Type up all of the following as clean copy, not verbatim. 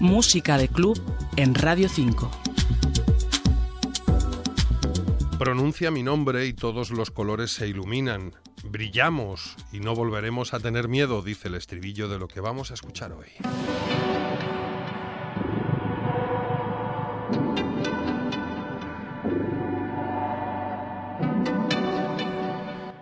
Música de club en Radio 5. Pronuncia mi nombre y todos los colores se iluminan. Brillamos y no volveremos a tener miedo, dice el estribillo de lo que vamos a escuchar hoy.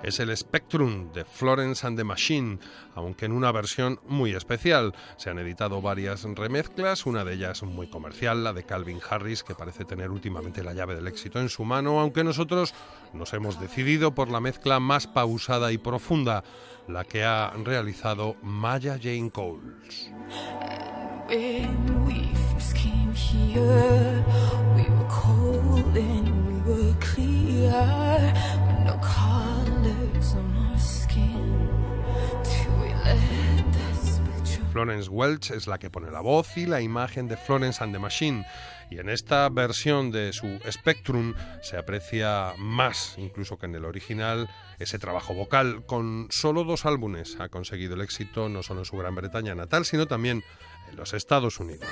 Es el Spectrum de Florence and the Machine, aunque en una versión muy especial. Se han editado varias remezclas, una de ellas muy comercial, la de Calvin Harris, que parece tener últimamente la llave del éxito en su mano, aunque nosotros nos hemos decidido por la mezcla más pausada y profunda, la que ha realizado Maya Jane Coles. Florence Welch es la que pone la voz y la imagen de Florence and the Machine, y en esta versión de su Spectrum se aprecia más, incluso que en el original, ese trabajo vocal. Con solo 2 álbumes ha conseguido el éxito no solo en su Gran Bretaña natal, sino también en los Estados Unidos.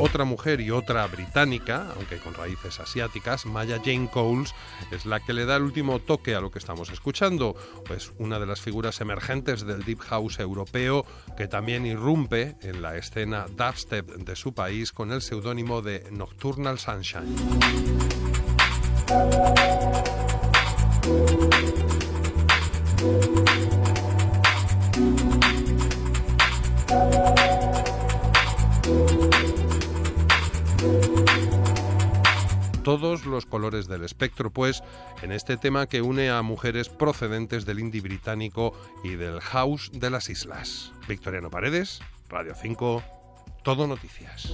Otra mujer y otra británica, aunque con raíces asiáticas, Maya Jane Coles es la que le da el último toque a lo que estamos escuchando, pues una de las figuras emergentes del Deep House europeo, que también irrumpe en la escena dubstep de su país con el seudónimo de Nocturnal Sunshine. Todos los colores del espectro, pues, en este tema que une a mujeres procedentes del indie británico y del house de las islas. Victoriano Paredes, Radio 5, Todo Noticias.